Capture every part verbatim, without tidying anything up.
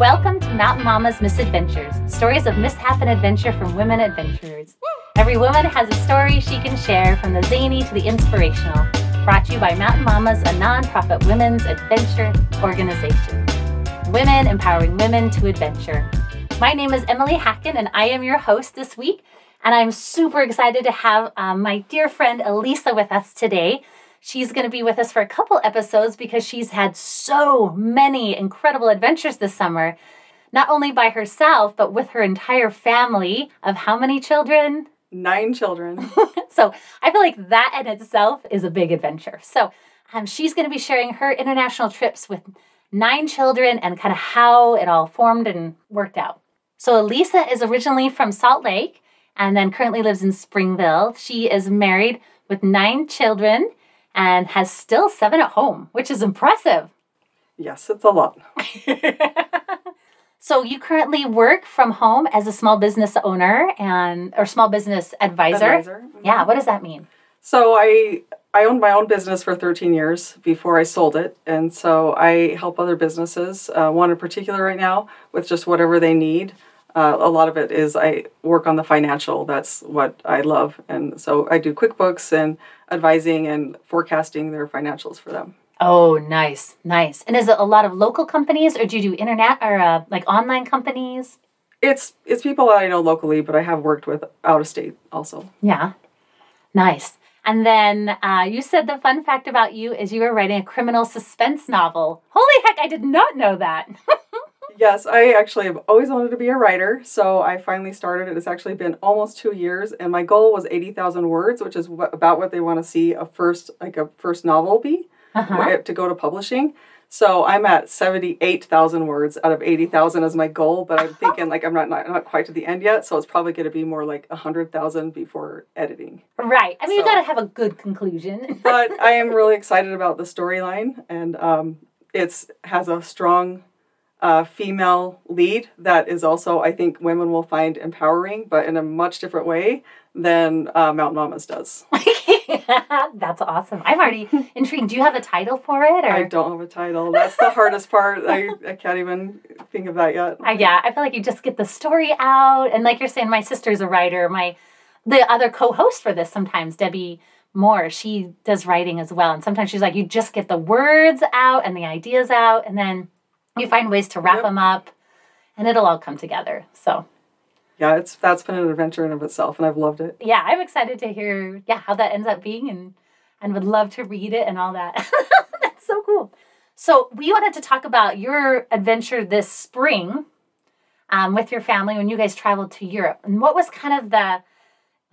Welcome to Mountain Mama's Misadventures, stories of mishap and adventure from women adventurers. Every woman has a story she can share, from the zany to the inspirational. Brought to you by Mountain Mamas, a nonprofit women's adventure organization. Women empowering women to adventure. My name is Emily Hacken, and I am your host this week. And I'm super excited to have um, my dear friend Elisa with us today. She's going to be with us for a couple episodes because she's had so many incredible adventures this summer, not only by herself, but with her entire family of how many children? Nine children. So I feel like that in itself is a big adventure. So um, she's going to be sharing her international trips with nine children and kind of how it all formed and worked out. So Elisa is originally from Salt Lake and then currently lives in Springville. She is married with nine children and has still seven at home, which is impressive. Yes, it's a lot. So you currently work from home as a small business owner and or small business advisor. Advisor. Mm-hmm. Yeah, what does that mean? So I I owned my own business for thirteen years before I sold it, and so I help other businesses, uh, one in particular right now, with just whatever they need. Uh, a lot of it is I work on the financial. That's what I love. And so I do QuickBooks and advising and forecasting their financials for them. Oh, nice. Nice. And is it a lot of local companies, or do you do internet or uh, like online companies? It's it's people that I know locally, but I have worked with out of state also. Yeah. Nice. And then uh, you said the fun fact about you is you were writing a criminal suspense novel. Holy heck, I did not know that. Yes, I actually have always wanted to be a writer, so I finally started it. It's actually been almost two years, and my goal was eighty thousand words, which is wh- about what they want to see a first like a first novel be uh-huh. to go to publishing. So I'm at seventy-eight thousand words out of eighty thousand as my goal, but I'm thinking like I'm not, not, not quite to the end yet, so it's probably going to be more like one hundred thousand before editing. Right. I mean, so, you got to have a good conclusion. But I am really excited about the storyline, and um, it's has a strong... Uh, female lead that is also, I think, women will find empowering, but in a much different way than uh, Mountain Mamas does. That's awesome. I'm already intrigued. Do you have a title for it? Or? I don't have a title. That's the hardest part. I, I can't even think of that yet. Uh, yeah, I feel like you just get the story out. And like you're saying, my sister's a writer. My the other co-host for this sometimes, Debbie Moore, she does writing as well. And sometimes she's like, you just get the words out and the ideas out, and then you find ways to wrap yep. them up, and it'll all come together. So, yeah, it's that's been an adventure in of itself, and I've loved it. Yeah, I'm excited to hear yeah how that ends up being, and and would love to read it and all that. That's so cool. So we wanted to talk about your adventure this spring, um, with your family when you guys traveled to Europe, and what was kind of the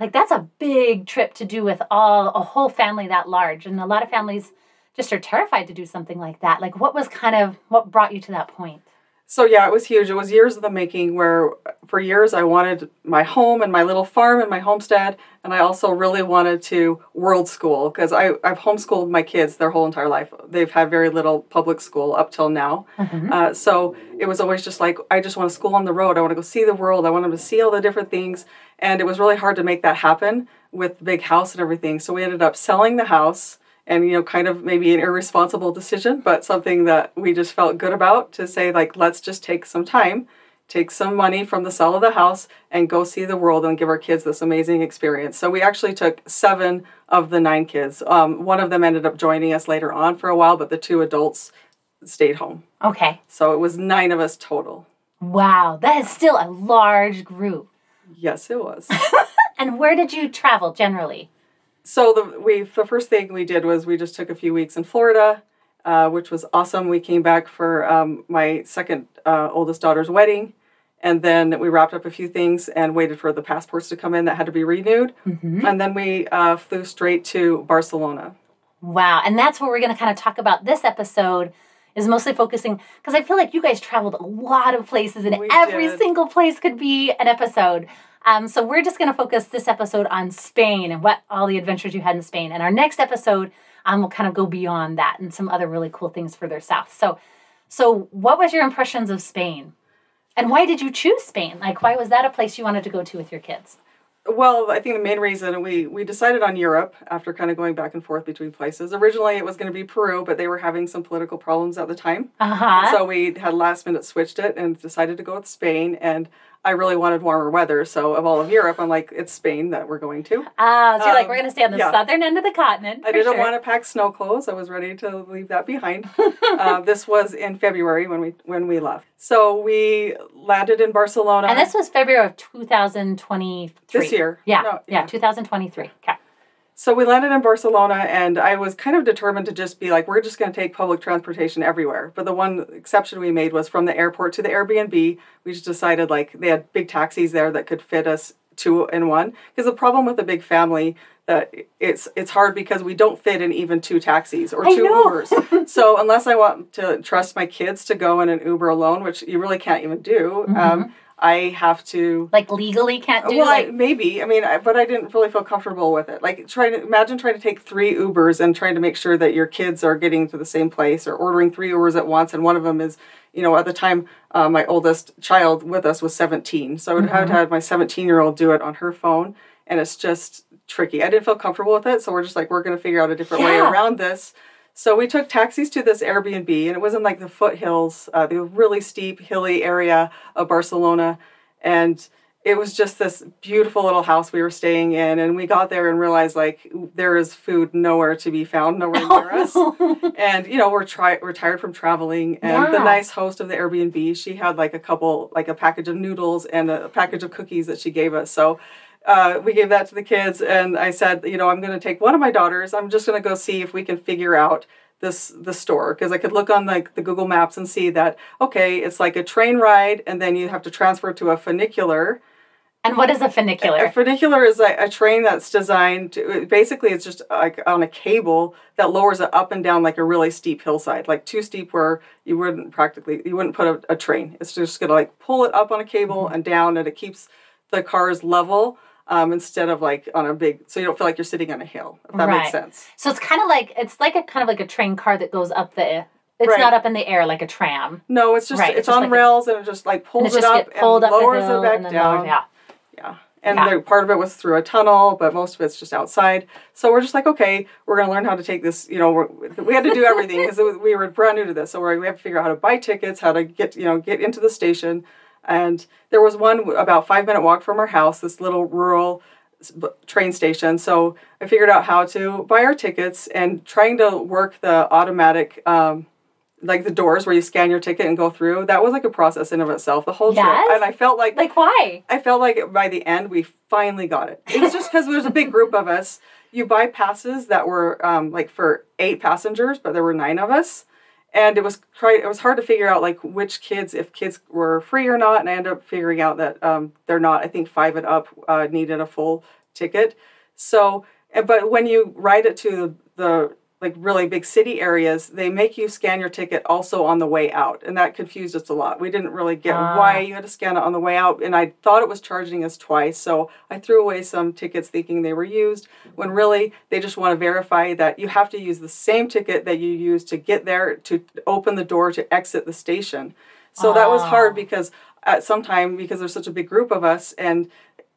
like that's a big trip to do with all a whole family that large, and a lot of families just are terrified to do something like that. Like, what was kind of, what brought you to that point? So, yeah, it was huge. It was years of the making, where for years I wanted my home and my little farm and my homestead, and I also really wanted to world school, because I've homeschooled my kids their whole entire life. They've had very little public school up till now. Mm-hmm. Uh, so it was always just like, I just want to school on the road. I want to go see the world. I want them to see all the different things. And it was really hard to make that happen with the big house and everything. So we ended up selling the house, and, you know, kind of maybe an irresponsible decision, but something that we just felt good about, to say, like, let's just take some time, take some money from the sale of the house, and go see the world and give our kids this amazing experience. So we actually took seven of the nine kids. Um, one of them ended up joining us later on for a while, but the two adults stayed home. Okay. So it was nine of us total. Wow. That is still a large group. Yes, it was. And where did you travel generally? So the we the first thing we did was we just took a few weeks in Florida, uh, which was awesome. We came back for um, my second uh, oldest daughter's wedding, and then we wrapped up a few things and waited for the passports to come in that had to be renewed. Mm-hmm. And then we uh, flew straight to Barcelona. Wow. And that's what we're going to kind of talk about this episode, is mostly focusing, because I feel like you guys traveled a lot of places, and we every did. single place could be an episode. Um, so we're just going to focus this episode on Spain and what all the adventures you had in Spain. And our next episode um, will kind of go beyond that and some other really cool things further south. So so what was your impressions of Spain? And why did you choose Spain? Like, why was that a place you wanted to go to with your kids? Well, I think the main reason we, we decided on Europe after kind of going back and forth between places. Originally, it was going to be Peru, but they were having some political problems at the time. Uh-huh. So we had last minute switched it and decided to go with Spain. And I really wanted warmer weather. So of all of Europe, I'm like, it's Spain that we're going to. Ah, uh, so you're um, like, we're going to stay on the yeah. southern end of the continent. I didn't sure. want to pack snow clothes. I was ready to leave that behind. uh, this was in February when we when we left. So we landed in Barcelona. And this was February of two thousand twenty-three. This year. Yeah, no, yeah. yeah, two thousand twenty-three. Okay. So we landed in Barcelona, and I was kind of determined to just be like, we're just going to take public transportation everywhere. But the one exception we made was from the airport to the Airbnb. We just decided, like, they had big taxis there that could fit us two in one. Because the problem with a big family, that it's it's hard because we don't fit in even two taxis or two Ubers. So unless I want to trust my kids to go in an Uber alone, which you really can't even do, mm-hmm. um, I have to... Like, legally can't do it? Well, like, I, maybe. I mean, I, but I didn't really feel comfortable with it. Like, try to, imagine trying to take three Ubers and trying to make sure that your kids are getting to the same place, or ordering three Ubers at once, and one of them is, you know, at the time, uh, my oldest child with us was seventeen. So I would mm-hmm. have to have my seventeen-year-old do it on her phone, and it's just tricky. I didn't feel comfortable with it, so we're just like, we're going to figure out a different yeah. way around this. So we took taxis to this Airbnb, and it was in, like, the foothills, uh, the really steep, hilly area of Barcelona, and it was just this beautiful little house we were staying in, and we got there and realized, like, there is food nowhere to be found, nowhere near us, and, you know, we're, tri- we're tired from traveling, and yeah. the nice host of the Airbnb, she had, like, a couple, like, a package of noodles and a package of cookies that she gave us, so... Uh, we gave that to the kids, and I said, you know, I'm going to take one of my daughters. I'm just going to go see if we can figure out this the store, because I could look on, like, the Google Maps and see that, okay, it's like a train ride, and then you have to transfer to a funicular. And what is a funicular? A, a funicular is a, a train that's designed to, basically it's just like on a cable that lowers it up and down like a really steep hillside, like too steep where you wouldn't practically, you wouldn't put a, a train. It's just going to, like, pull it up on a cable mm-hmm. and down, and it keeps the cars level. Um, instead of, like, on a big, so you don't feel like you're sitting on a hill, if that right. makes sense. So it's kind of like, it's like a kind of like a train car that goes up the, it's right. not up in the air like a tram. No, it's just, right. it's, it's just on like rails a, and it just, like, pulls it up and lowers it back down. Yeah. Yeah. And yeah. The, part of it was through a tunnel, but most of it's just outside. So we're just like, okay, we're going to learn how to take this, you know, we're, we had to do everything because we were brand new to this. So we're, we have to figure out how to buy tickets, how to get, you know, get into the station. And there was one about five-minute walk from our house, this little rural train station. So I figured out how to buy our tickets and trying to work the automatic, um, like the doors where you scan your ticket and go through. That was like a process in of itself, the whole yes. trip. And I felt like... Like why? I felt like by the end, we finally got it. It was just because there was a big group of us. You buy passes that were um, like for eight passengers, but there were nine of us. And it was it was hard to figure out, like, which kids, if kids were free or not. And I ended up figuring out that um, they're not. I think five and up uh, needed a full ticket. So, but when you ride it to the, the, like, really big city areas, they make you scan your ticket also on the way out. And that confused us a lot. We didn't really get uh. why you had to scan it on the way out. And I thought it was charging us twice. So I threw away some tickets thinking they were used, when really they just want to verify that you have to use the same ticket that you used to get there, to open the door, to exit the station. So uh. that was hard because at some time, because there's such a big group of us, and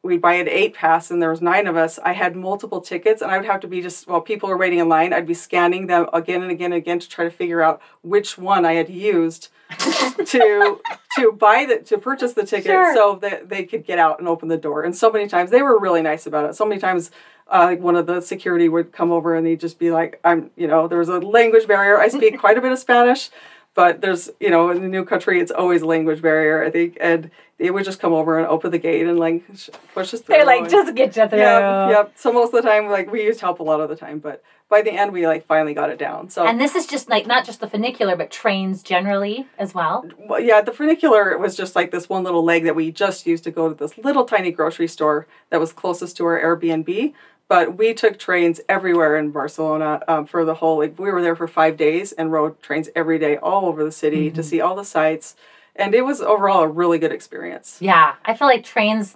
we'd buy an eight pass and there was nine of us, I had multiple tickets, and I would have to be just, while people are waiting in line, I'd be scanning them again and again and again to try to figure out which one I had used to to buy the to purchase the ticket sure. so that they could get out and open the door. And so many times, they were really nice about it. So many times, uh, like one of the security would come over and they'd just be like, I'm, you know, there was a language barrier. I speak quite a bit of Spanish. But there's, you know, in a new country, it's always a language barrier, I think. And they would just come over and open the gate and, like, push us through. They're like, just get you through. Yep, yep. So most of the time, like, we used help a lot of the time. But by the end, we, like, finally got it down. So And this is just, like, not just the funicular, but trains generally as well? Well, yeah, the funicular was just, like, this one little leg that we just used to go to this little tiny grocery store that was closest to our Airbnb. But we took trains everywhere in Barcelona um, for the whole, like, we were there for five days and rode trains every day all over the city mm-hmm. to see all the sights. And it was overall a really good experience. Yeah. I feel like trains,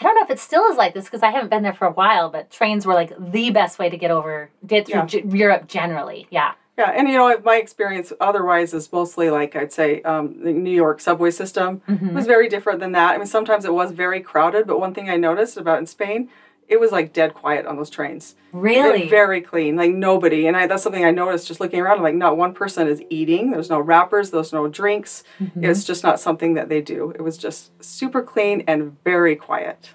I don't know if it still is like this because I haven't been there for a while, but trains were like the best way to get over, get through yeah. G- Europe generally. Yeah. Yeah, and you know, my experience otherwise is mostly like, I'd say, um, the New York subway system. Mm-hmm. It was very different than that. I mean, sometimes it was very crowded, but one thing I noticed about in Spain, it was like dead quiet on those trains. Really? They're very clean, like nobody. And I, that's something I noticed just looking around. I'm like, not one person is eating. There's no wrappers. There's no drinks. Mm-hmm. It's just not something that they do. It was just super clean and very quiet.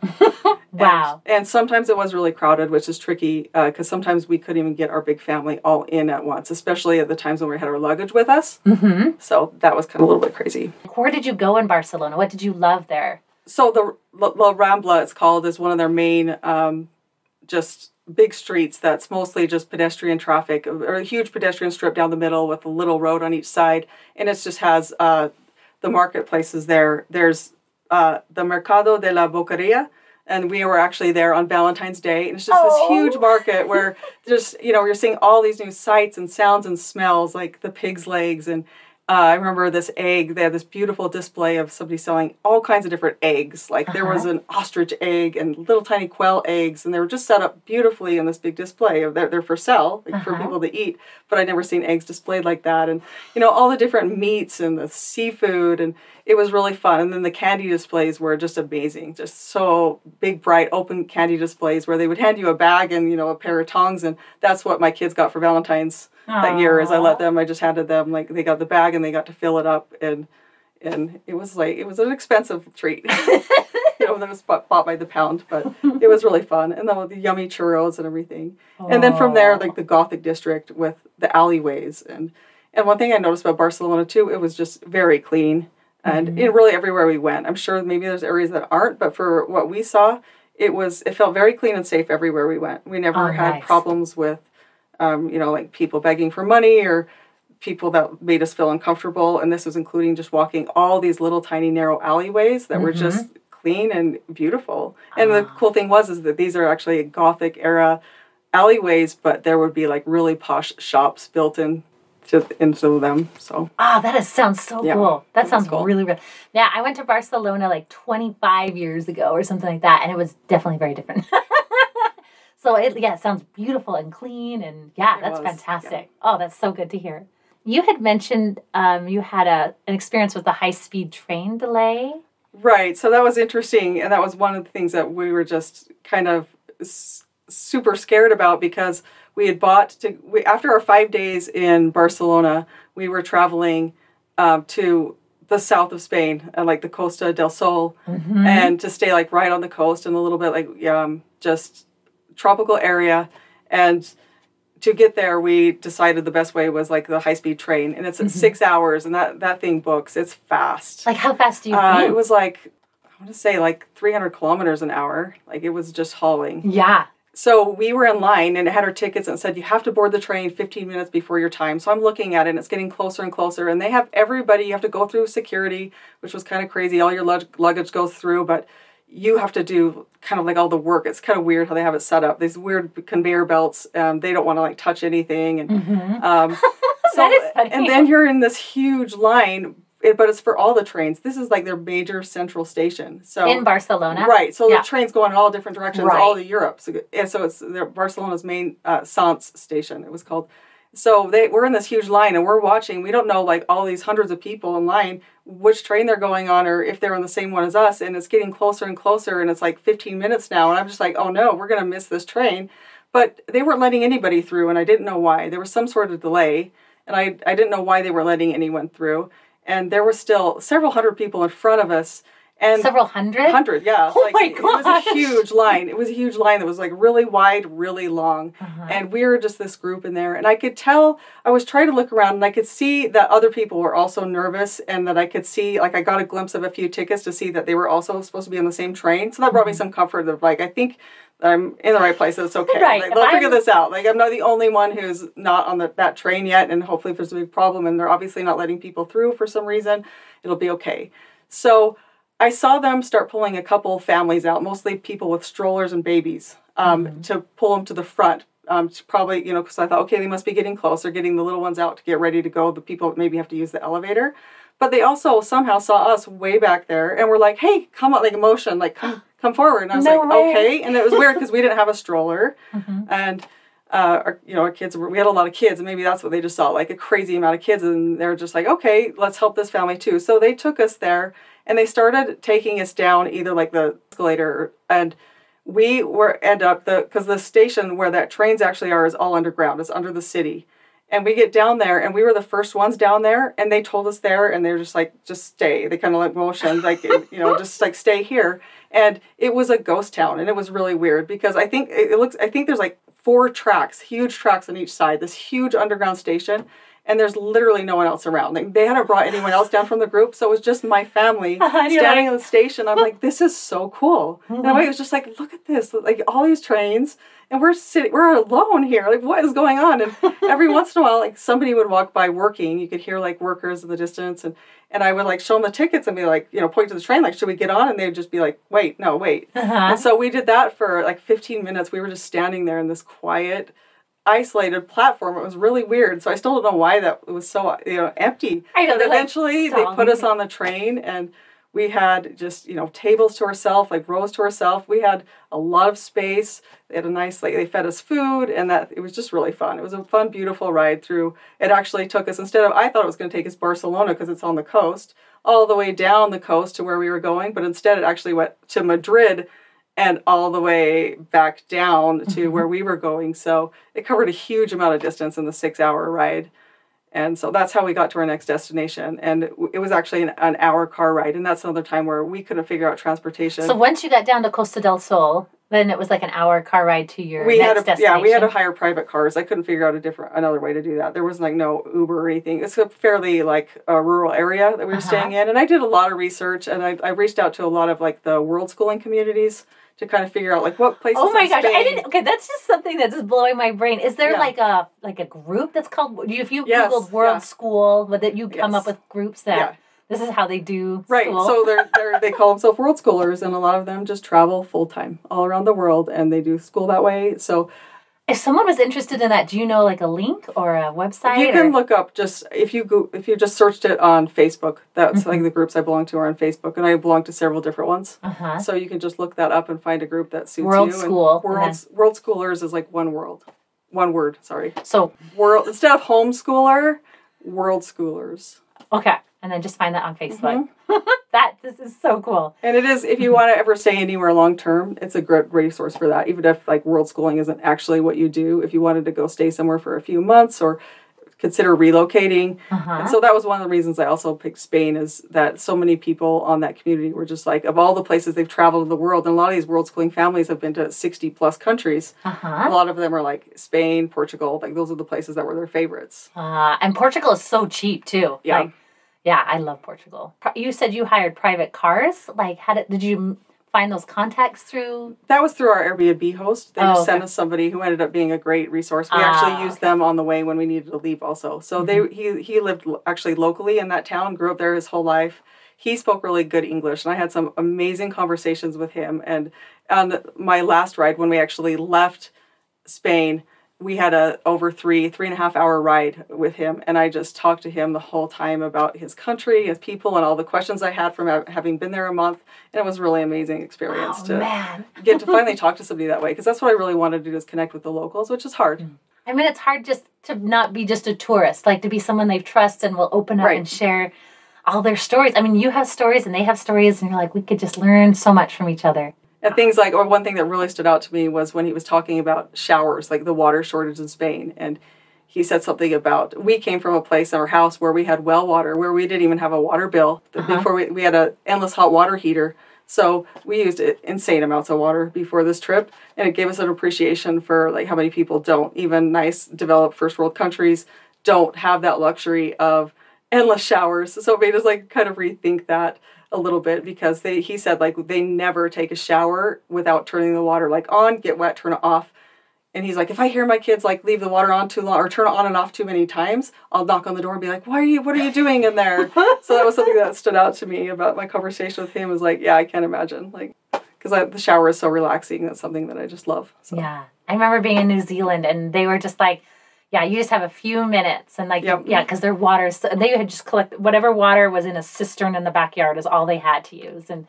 Wow. And, and sometimes it was really crowded, which is tricky because uh, sometimes we couldn't even get our big family all in at once, especially at the times when we had our luggage with us. Mm-hmm. So that was kind of a little bit crazy. Where did you go in Barcelona? What did you love there? So the La Rambla, it's called, is one of their main um, just big streets that's mostly just pedestrian traffic, or a huge pedestrian strip down the middle with a little road on each side. And it just has uh, the marketplaces there. There's uh, the Mercado de la Boquería. And we were actually there on Valentine's Day. And it's just oh. this huge market where just, you know, you're seeing all these new sights and sounds and smells, like the pig's legs and Uh, I remember this egg. They had this beautiful display of somebody selling all kinds of different eggs. Like uh-huh. there was an ostrich egg and little tiny quail eggs, and they were just set up beautifully in this big display. They're, they're for sale, like, uh-huh. for people to eat, but I'd never seen eggs displayed like that. And, you know, all the different meats and the seafood, and it was really fun. And then the candy displays were just amazing, just so big, bright, open candy displays where they would hand you a bag and, you know, a pair of tongs, and that's what my kids got for Valentine's. Aww. That year, as I let them, I just handed them, like, they got the bag and they got to fill it up, and and it was like, it was an expensive treat. You know, that was bought, bought by the pound, but it was really fun. And then with the yummy churros and everything. Aww. And then from there, like the Gothic district with the alleyways, and and one thing I noticed about Barcelona too, it was just very clean, and mm-hmm. it really everywhere we went. I'm sure maybe there's areas that aren't, but for what we saw, it was it felt very clean and safe everywhere we went. We never oh, had nice. problems with. Um, you know, like people begging for money or people that made us feel uncomfortable. And this was including just walking all these little tiny narrow alleyways that mm-hmm. were just clean and beautiful. And uh. the cool thing was is that these are actually Gothic era alleyways, but there would be like really posh shops built in to, into them. So ah, oh, that is, sounds so yeah. cool. That it sounds cool. really, really. Yeah, I went to Barcelona like twenty-five years ago or something like that, and it was definitely very different. So, it, yeah, it sounds beautiful and clean, and, yeah, it that's was, fantastic. Yeah. Oh, that's so good to hear. You had mentioned um, you had a an experience with the high-speed train delay. Right. So that was interesting, and that was one of the things that we were just kind of s- super scared about because we had bought, to, we, after our five days in Barcelona, we were traveling um, to the south of Spain, uh, like the Costa del Sol, mm-hmm. and to stay, like, right on the coast and a little bit, like, um, just... tropical area, and to get there we decided the best way was like the high-speed train, and it's mm-hmm. at six hours, and that that thing books. It's fast. Like, how fast do you uh, it was like I want to say like three hundred kilometers an hour. Like, it was just hauling. Yeah. So we were in line, and it had our tickets, and it said you have to board the train fifteen minutes before your time. So I'm looking at it, and it's getting closer and closer, and they have everybody. You have to go through security, which was kind of crazy. All your lug- luggage goes through, but you have to do kind of like all the work. It's kind of weird how they have it set up. These weird conveyor belts. Um, they don't want to like touch anything. And mm-hmm. um, so, that is funny. And then you're in this huge line, it, but it's for all the trains. This is like their major central station. So in Barcelona, right? So yeah. the trains go in all different directions, right. all the Europe. So, and so it's their, Barcelona's main uh, Sants station. It was called. So they we're in this huge line, and we're watching. We don't know, like, all these hundreds of people in line, which train they're going on or if they're on the same one as us. And it's getting closer and closer, and it's like fifteen minutes now. And I'm just like, oh, no, we're going to miss this train. But they weren't letting anybody through, and I didn't know why. There was some sort of delay, and I, I didn't know why they were letting anyone through. And there were still several hundred people in front of us. And several hundred? Hundred, yeah. Oh, like, my God. It was a huge line. It was a huge line that was, like, really wide, really long. Uh-huh. And we were just this group in there. And I could tell, I was trying to look around, and I could see that other people were also nervous, and that I could see, like, I got a glimpse of a few tickets to see that they were also supposed to be on the same train. So that brought mm-hmm. me some comfort of, like, I think I'm in the right place. It's okay. Right. Like, they'll figure this out. Like, I'm not the only one who's not on the, that train yet, and hopefully if there's a big problem and they're obviously not letting people through for some reason, it'll be okay. So I saw them start pulling a couple families out, mostly people with strollers and babies, um, mm-hmm. to pull them to the front. Um, to probably, you know, because I thought, okay, they must be getting closer, getting the little ones out to get ready to go, the people that maybe have to use the elevator. But they also somehow saw us way back there and were like, hey, come out, like, emotion, like, come come forward. And I was no like, way. okay. And it was weird because we didn't have a stroller. Mm-hmm. And uh, our, you know, our kids, we had a lot of kids, and maybe that's what they just saw, like a crazy amount of kids, and they're just like, okay, let's help this family too. So they took us there, and they started taking us down either like the escalator, and we were end up the because the station where that trains actually are is all underground. It's under the city. And we get down there, and we were the first ones down there, and they told us there, and they're just like, just stay. They kind of like motioned, like, you know, just like stay here. And it was a ghost town, and it was really weird because I think it looks, I think there's like four tracks, huge tracks on each side, this huge underground station, and there's literally no one else around. Like, they hadn't brought anyone else down from the group, so it was just my family standing like, in the station. I'm like, this is so cool. And I was just like, look at this, like all these trains, and we're sitting, we're alone here. Like, what is going on? And every once in a while, like somebody would walk by working. You could hear like workers in the distance, and and I would like show them the tickets and be like, you know, point to the train, like, should we get on? And they'd just be like, wait, no, wait. Uh-huh. And so we did that for like fifteen minutes. We were just standing there in this quiet, isolated platform. It was really weird. So I still don't know why that was so, you know, empty. I know, but eventually like, they put us on the train, and we had just, you know, tables to ourselves, like rows to ourselves. We had a lot of space. They had a nice, like, they fed us food, and that, it was just really fun. It was a fun, beautiful ride through. It actually took us, instead of, I thought it was going to take us Barcelona because it's on the coast, all the way down the coast to where we were going. But instead it actually went to Madrid and all the way back down to where we were going. So it covered a huge amount of distance in the six-hour ride. And so that's how we got to our next destination. And it was actually an, an hour car ride. And that's another time where we couldn't figure out transportation. So once you got down to Costa del Sol, then it was like an hour car ride to your we next had a, destination. Yeah, we had to hire private cars. I couldn't figure out a different another way to do that. There was like no Uber or anything. It's a fairly like a rural area that we were uh-huh. staying in. And I did a lot of research, and I, I reached out to a lot of like the world schooling communities to kind of figure out like what places. Oh my gosh! I didn't. Okay, that's just something that's just blowing my brain. Is there yeah. like a like a group that's called? If you yes, Googled World yeah. School, would that you come yes. up with groups that yeah. this is how they do? Right. School? So they're, they're they call themselves world schoolers, and a lot of them just travel full time all around the world, and they do school that way. So. If someone was interested in that, do you know like a link or a website? You can or? look up just if you go if you just searched it on Facebook. That's mm-hmm. like the groups I belong to are on Facebook, and I belong to several different ones. Uh-huh. So you can just look that up and find a group that suits world you. School. And world school. Okay. World schoolers is like one world, one word. Sorry. So world instead of homeschooler, world schoolers. Okay. And then just find that on Facebook. Mm-hmm. that, this is so cool. And it is, if you want to ever stay anywhere long-term, it's a great resource for that. Even if, like, world schooling isn't actually what you do, if you wanted to go stay somewhere for a few months or consider relocating. Uh-huh. And so that was one of the reasons I also picked Spain is that so many people on that community were just like, of all the places they've traveled in the world, and a lot of these world schooling families have been to sixty plus countries. Uh-huh. A lot of them are like Spain, Portugal, like those are the places that were their favorites. Uh, and Portugal is so cheap, too. Yeah. Like, yeah, I love Portugal. You said you hired private cars. Like, how did, did you find those contacts through? That was through our Airbnb host. They oh, just sent okay. us somebody who ended up being a great resource. We ah, actually used okay. them on the way when we needed to leave also. So mm-hmm. they he he lived actually locally in that town, grew up there his whole life. He spoke really good English, and I had some amazing conversations with him. And on my last ride, when we actually left Spain, we had a over three, three and a half hour ride with him. And I just talked to him the whole time about his country, his people, and all the questions I had from having been there a month. And it was a really amazing experience oh, to man. get to finally talk to somebody that way. Because that's what I really wanted to do is connect with the locals, which is hard. I mean, it's hard just to not be just a tourist, like to be someone they trust and will open up right. and share all their stories. I mean, you have stories and they have stories and you're like, we could just learn so much from each other. And things like, or one thing that really stood out to me was when he was talking about showers, like the water shortage in Spain. And he said something about, we came from a place in our house where we had well water, where we didn't even have a water bill. Uh-huh. Before we, we had an endless hot water heater. So we used insane amounts of water before this trip. And it gave us an appreciation for like how many people don't, even nice developed first world countries, don't have that luxury of endless showers. So it made us like kind of rethink that a little bit because they, he said like they never take a shower without turning the water like on, get wet, turn it off. And he's like, if I hear my kids like leave the water on too long or turn it on and off too many times, I'll knock on the door and be like, why are you, what are you doing in there? So that was something that stood out to me about my conversation with him was like, yeah, I can't imagine. Like, because the shower is so relaxing. That's something that I just love. So. Yeah. I remember being in New Zealand and they were just like, yeah, you just have a few minutes, and like, yep. yeah, because their water, so they had just collected whatever water was in a cistern in the backyard is all they had to use, and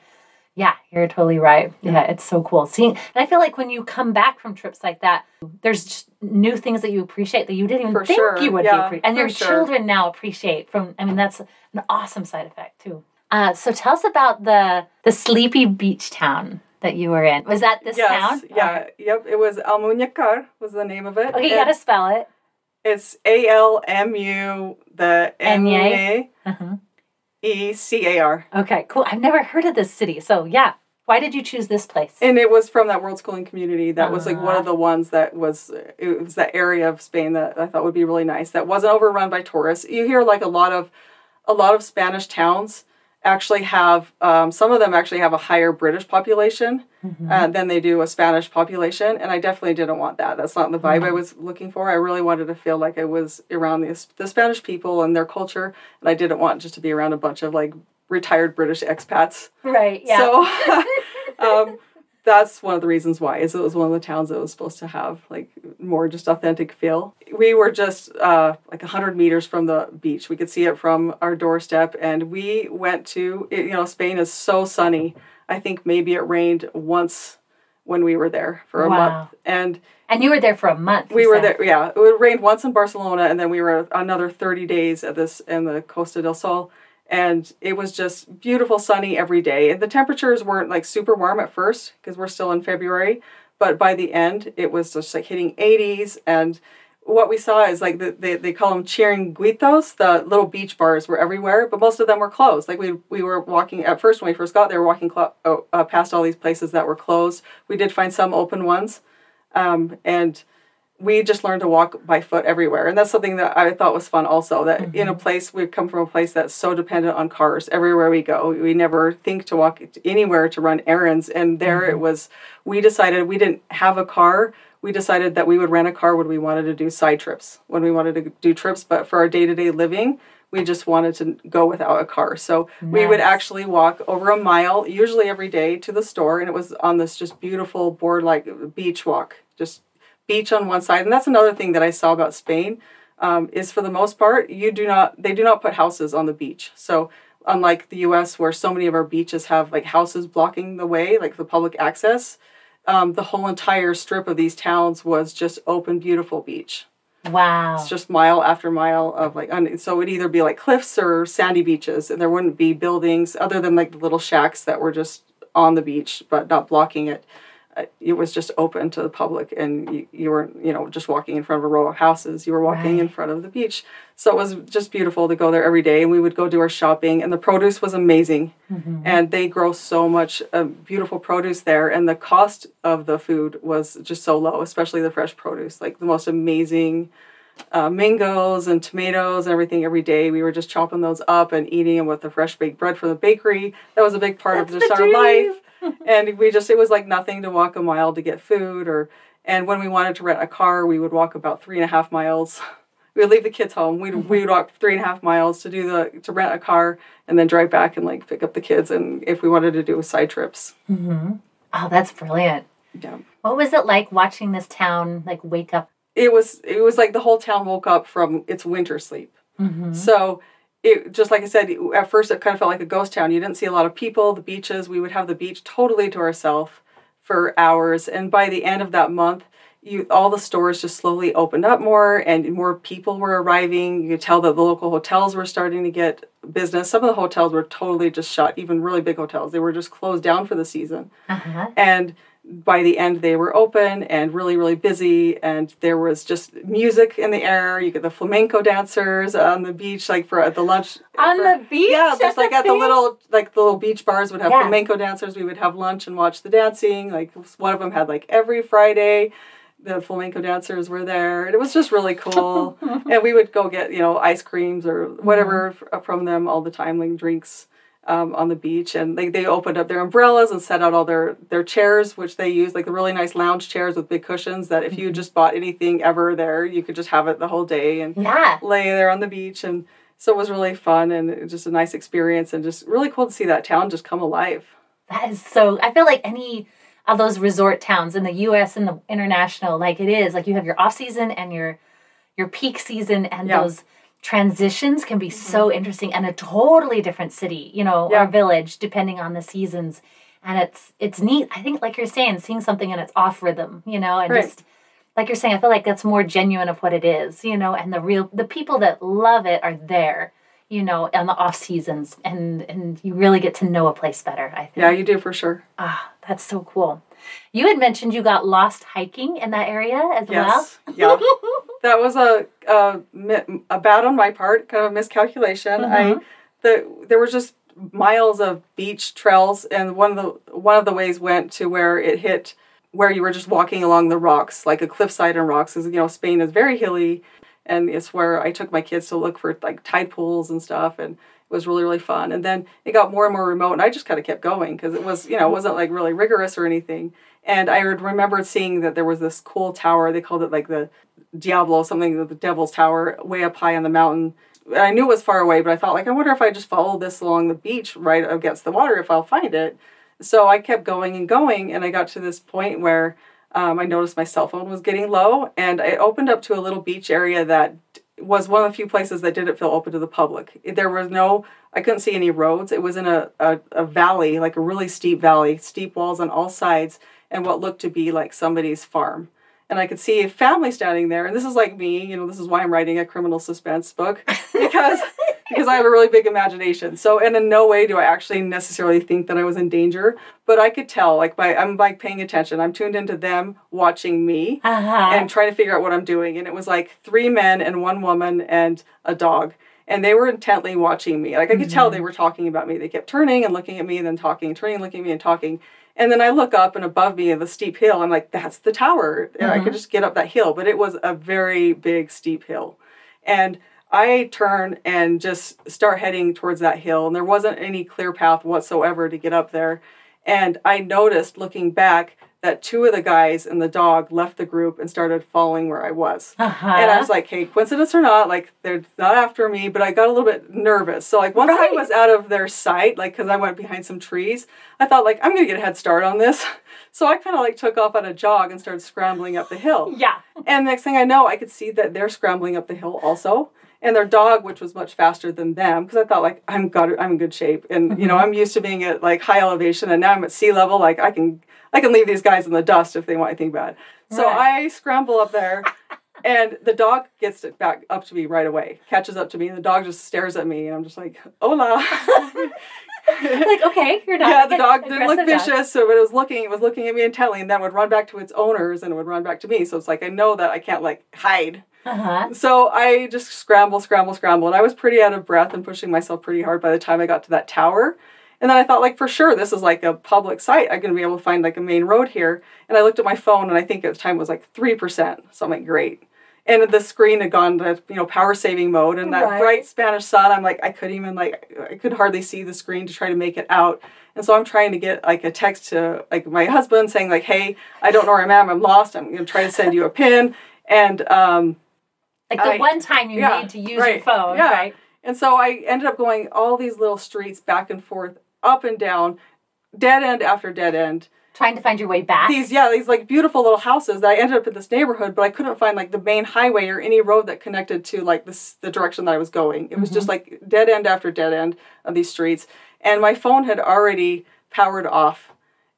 yeah, you're totally right. Yeah, yeah it's so cool seeing. And I feel like when you come back from trips like that, there's just new things that you appreciate that you didn't even for think sure. you would yeah, be appreciating. And your sure. children now appreciate from, I mean, that's an awesome side effect too. Uh, so tell us about the the sleepy beach town that you were in. Was that this yes, town? Yeah, oh. yep. It was Almunyakar was the name of it. Okay, you got to spell it. It's A L M U, the M A E C A R. Okay, cool. I've never heard of this city, so yeah. Why did you choose this place? And it was from that world schooling community. That uh, was like one of the ones that was, it was that area of Spain that I thought would be really nice. That wasn't overrun by tourists. You hear like a lot of, a lot of Spanish towns actually have, um, some of them actually have a higher British population mm-hmm. uh, than they do a Spanish population. And I definitely didn't want that. That's not the vibe mm-hmm. I was looking for. I really wanted to feel like I was around the, the Spanish people and their culture. And I didn't want just to be around a bunch of like retired British expats. Right, yeah. So um, that's one of the reasons why, is it was one of the towns that was supposed to have like more just authentic feel. We were just uh, like one hundred meters from the beach. We could see it from our doorstep, and we went to, you know, Spain is so sunny. I think maybe it rained once when we were there for a wow. month. And and you were there for a month. We were said. there, yeah. It rained once in Barcelona, and then we were another thirty days at this in the Costa del Sol. And it was just beautiful, sunny every day. And the temperatures weren't like super warm at first because we're still in February. But by the end, it was just like hitting eighties. And what we saw is like the, they, they call them chiringuitos. The little beach bars were everywhere, but most of them were closed. Like we we were walking at first when we first got there, walking cl- oh, uh, past all these places that were closed. We did find some open ones. Um, and we just learned to walk by foot everywhere. And that's something that I thought was fun also, that mm-hmm. in a place, we've come from a place that's so dependent on cars. Everywhere we go, we never think to walk anywhere to run errands. And there mm-hmm. it was, we decided we didn't have a car. We decided that we would rent a car when we wanted to do side trips, when we wanted to do trips. But for our day-to-day living, we just wanted to go without a car. So nice. We would actually walk over a mile, usually every day, to the store. And it was on this just beautiful board-like beach walk, just beach on one side. And that's another thing that I saw about Spain um, is for the most part, you do not, they do not put houses on the beach. So unlike the U S where so many of our beaches have like houses blocking the way, like the public access, um, the whole entire strip of these towns was just open, beautiful beach. Wow. It's just mile after mile of like, so it'd either be like cliffs or sandy beaches, and there wouldn't be buildings other than like the little shacks that were just on the beach, but not blocking it. It was just open to the public, and you, you weren't, you know, just walking in front of a row of houses. You were walking right. in front of the beach. So it was just beautiful to go there every day. And we would go do our shopping, and the produce was amazing. Mm-hmm. And they grow so much uh, beautiful produce there. And the cost of the food was just so low, especially the fresh produce, like the most amazing uh, mangoes and tomatoes and everything every day. We were just chopping those up and eating them with the fresh baked bread from the bakery. That was a big part That's of just our life. And we just, it was like nothing to walk a mile to get food or, and when we wanted to rent a car, we would walk about three and a half miles. We would leave the kids home. We'd, mm-hmm. we would walk three and a half miles to do the, to rent a car and then drive back and like pick up the kids. And if we wanted to do side trips. Mm-hmm. Oh, that's brilliant. Yeah. What was it like watching this town, like wake up? It was, it was like the whole town woke up from its winter sleep. Mm-hmm. So it, just like I said, at first it kind of felt like a ghost town. You didn't see a lot of people, the beaches. We would have the beach totally to ourselves for hours. And by the end of that month, you all the stores just slowly opened up more, and more people were arriving. You could tell that the local hotels were starting to get business. Some of the hotels were totally just shut, even really big hotels. They were just closed down for the season. Uh-huh. And by the end, they were open and really, really busy, and there was just music in the air. You get the flamenco dancers on the beach, like for at the lunch. On for, the beach? Yeah, just like the at beach? the little, like the little beach bars would have yeah. flamenco dancers. We would have lunch and watch the dancing. Like one of them had like every Friday, the flamenco dancers were there, and it was just really cool. And we would go get, you know, ice creams or whatever mm-hmm. from them all the time, like drinks. Um, on the beach, and they, they opened up their umbrellas and set out all their, their chairs, which they used, like the really nice lounge chairs with big cushions that if mm-hmm. you just bought anything ever there, you could just have it the whole day and yeah. lay there on the beach. And so it was really fun, and it was just a nice experience, and just really cool to see that town just come alive. That is so, I feel like any of those resort towns in the U S and the international, like it is, like you have your off season and your, your peak season, and yeah. those transitions can be mm-hmm. so interesting, and a totally different city, you know, yeah. or village, depending on the seasons. And it's it's neat. I think, like you're saying, seeing something and it's off rhythm, you know, and right. just like you're saying, I feel like that's more genuine of what it is, you know, and the real, the people that love it are there, you know, on the off seasons, and, and you really get to know a place better, I think. Yeah, you do for sure. Ah, oh, that's so cool. You had mentioned you got lost hiking in that area as yes, well. Yeah. That was a, a, a bad on my part, kind of a miscalculation. Mm-hmm. I, the, there was just miles of beach trails, and one of the one of the ways went to where it hit where you were just walking along the rocks, like a cliffside and rocks. Because, you know, Spain is very hilly, and it's where I took my kids to look for, like, tide pools and stuff, and it was really, really fun. And then it got more and more remote, and I just kind of kept going because it was, you know, it wasn't, like, really rigorous or anything. And I remembered seeing that there was this cool tower. They called it, like, the Diablo, something, the Devil's Tower, way up high on the mountain. I knew it was far away, but I thought, like, I wonder if I just follow this along the beach right against the water, if I'll find it. So I kept going and going, and I got to this point where um, I noticed my cell phone was getting low, and I opened up to a little beach area that was one of the few places that didn't feel open to the public. There was no, I couldn't see any roads. It was in a, a, a valley, like a really steep valley, steep walls on all sides, and what looked to be like somebody's farm. And I could see a family standing there. And this is like me, you know, this is why I'm writing a criminal suspense book, because because I have a really big imagination. So, and in no way do I actually necessarily think that I was in danger. But I could tell, like, by, I'm, like, paying attention. I'm tuned into them watching me uh-huh. and trying to figure out what I'm doing. And it was, like, three men and one woman and a dog. And they were intently watching me. Like, I could mm-hmm. tell they were talking about me. They kept turning and looking at me and then talking, turning, looking at me and talking. And then I look up, and above me in the steep hill, I'm like, that's the tower. And mm-hmm. I could just get up that hill. But it was a very big, steep hill. And I turn and just start heading towards that hill. And there wasn't any clear path whatsoever to get up there. And I noticed, looking back, that two of the guys and the dog left the group and started following where I was. Uh-huh. And I was like, hey, coincidence or not, like, they're not after me, but I got a little bit nervous. So, like, once right. I was out of their sight, like, because I went behind some trees, I thought, like, I'm going to get a head start on this. So I kind of, like, took off on a jog and started scrambling up the hill. Yeah. And next thing I know, I could see that they're scrambling up the hill also. And their dog, which was much faster than them, because I thought, like, I'm got I'm in good shape, and mm-hmm. you know, I'm used to being at, like, high elevation, and now I'm at sea level. Like, I can I can leave these guys in the dust if they want anything bad. Right. So I scramble up there, and the dog gets it back up to me right away, catches up to me, and the dog just stares at me, and I'm just like, hola. Like, okay, you're not. Yeah, the dog didn't look vicious, dog. So it was looking, it was looking at me and telling, and then would run back to its owners, and it would run back to me. So it's like, I know that I can't, like, hide. Uh-huh. So I just scramble, scramble, scramble, and I was pretty out of breath and pushing myself pretty hard by the time I got to that tower. And then I thought, like, for sure, this is, like, a public site. I'm going to be able to find, like, a main road here. And I looked at my phone, and I think at the time it was, like, three percent. So I'm like, great. And the screen had gone to, you know, power saving mode. And that right. bright Spanish sun, I'm like, I couldn't even, like, I could hardly see the screen to try to make it out. And so I'm trying to get, like, a text to, like, my husband saying, like, hey, I don't know where I'm at. I'm lost. I'm going to try to send you a pin. And, um... like the I, one time you yeah, need to use right, your phone, yeah. right? And so I ended up going all these little streets back and forth, up and down, dead end after dead end. Trying to find your way back? These, yeah, these, like, beautiful little houses that I ended up in this neighborhood, but I couldn't find, like, the main highway or any road that connected to, like, this, the direction that I was going. It mm-hmm. was just, like, dead end after dead end of these streets. And my phone had already powered off.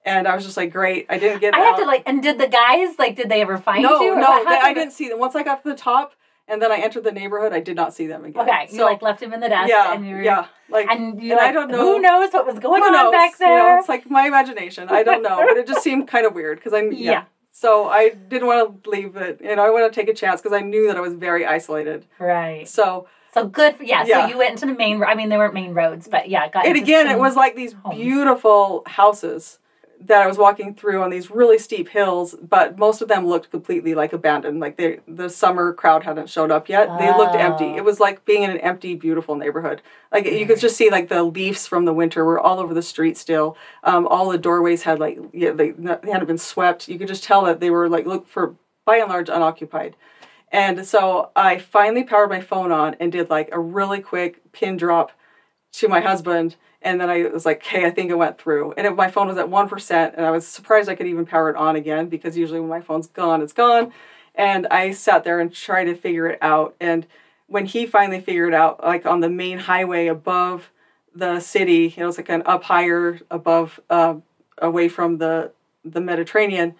And I was just like, great. I didn't get it I had out. to, like, and did the guys, like, did they ever find no, you? No, no, I didn't see them. Once I got to the top... And then I entered the neighborhood. I did not see them again. Okay, so, you, like, left him in the dust. Yeah, and you were, yeah. Like, and you, like, I don't know. Who knows what was going on knows, back there? You know, it's like my imagination. I don't know, but it just seemed kind of weird because I'm. Yeah. yeah. So I didn't want to leave it. You know, I wanted to take a chance because I knew that I was very isolated. Right. So. So good. For, yeah, yeah. So you went into the main. I mean, there weren't main roads, but yeah, got. And again, it was like these homes. Beautiful houses that I was walking through on these really steep hills, but most of them looked completely, like, abandoned. Like, they, the summer crowd hadn't showed up yet. Oh. They looked empty. It was like being in an empty, beautiful neighborhood. Like, mm. you could just see, like, the leaves from the winter were all over the street still. Um, all the doorways had, like, yeah, they, they hadn't been swept. You could just tell that they were, like, look for, by and large, unoccupied. And so I finally powered my phone on and did, like, a really quick pin drop to my husband. And then I was like, hey, I think it went through. And it, my phone was at one percent, and I was surprised I could even power it on again, because usually when my phone's gone, it's gone. And I sat there and tried to figure it out. And when he finally figured it out, like, on the main highway above the city, it was like an up higher above, uh, away from the, the Mediterranean,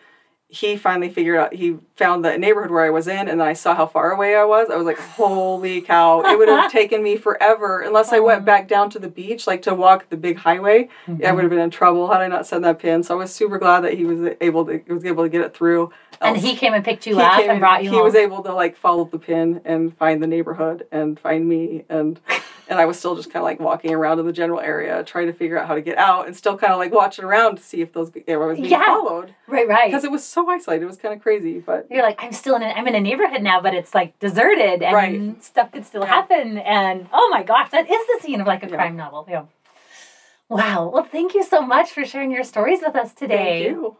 he finally figured out, he found the neighborhood where I was in, and then I saw how far away I was. I was like, holy cow. It would have taken me forever unless I went back down to the beach, like to walk the big highway. Mm-hmm. Yeah, I would have been in trouble had I not sent that pin. So I was super glad that he was able to was able to get it through. Else, and he came and picked you up and brought you he home. He was able to like follow the pin and find the neighborhood and find me. And and I was still just kind of like walking around in the general area, trying to figure out how to get out, and still kind of like watching around to see if those if I was being yeah. followed. Right, right. Because it was so isolated, it was kind of crazy. But you're like, I'm still in a, I'm in a neighborhood now, but it's like deserted, and right. stuff could still yeah. happen. And oh my gosh, that is the scene of like a yeah. crime novel. Yeah. Wow. Well, thank you so much for sharing your stories with us today. Thank you.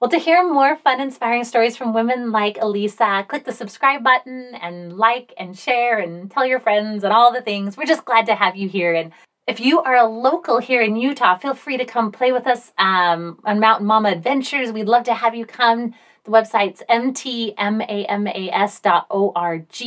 Well, to hear more fun, inspiring stories from women like Elisa, click the subscribe button and like and share and tell your friends and all the things. We're just glad to have you here. And if you are a local here in Utah, feel free to come play with us um, on Mountain Mama Adventures. We'd love to have you come. The website's m t mamas dot org.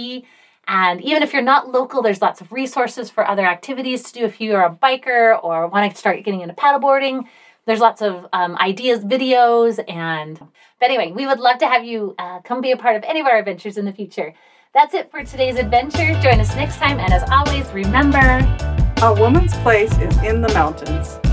And even if you're not local, there's lots of resources for other activities to do. If you are a biker or want to start getting into paddleboarding, there's lots of um, ideas, videos, and... But anyway, we would love to have you uh, come be a part of any of our adventures in the future. That's it for today's adventure. Join us next time, and as always, remember... a woman's place is in the mountains.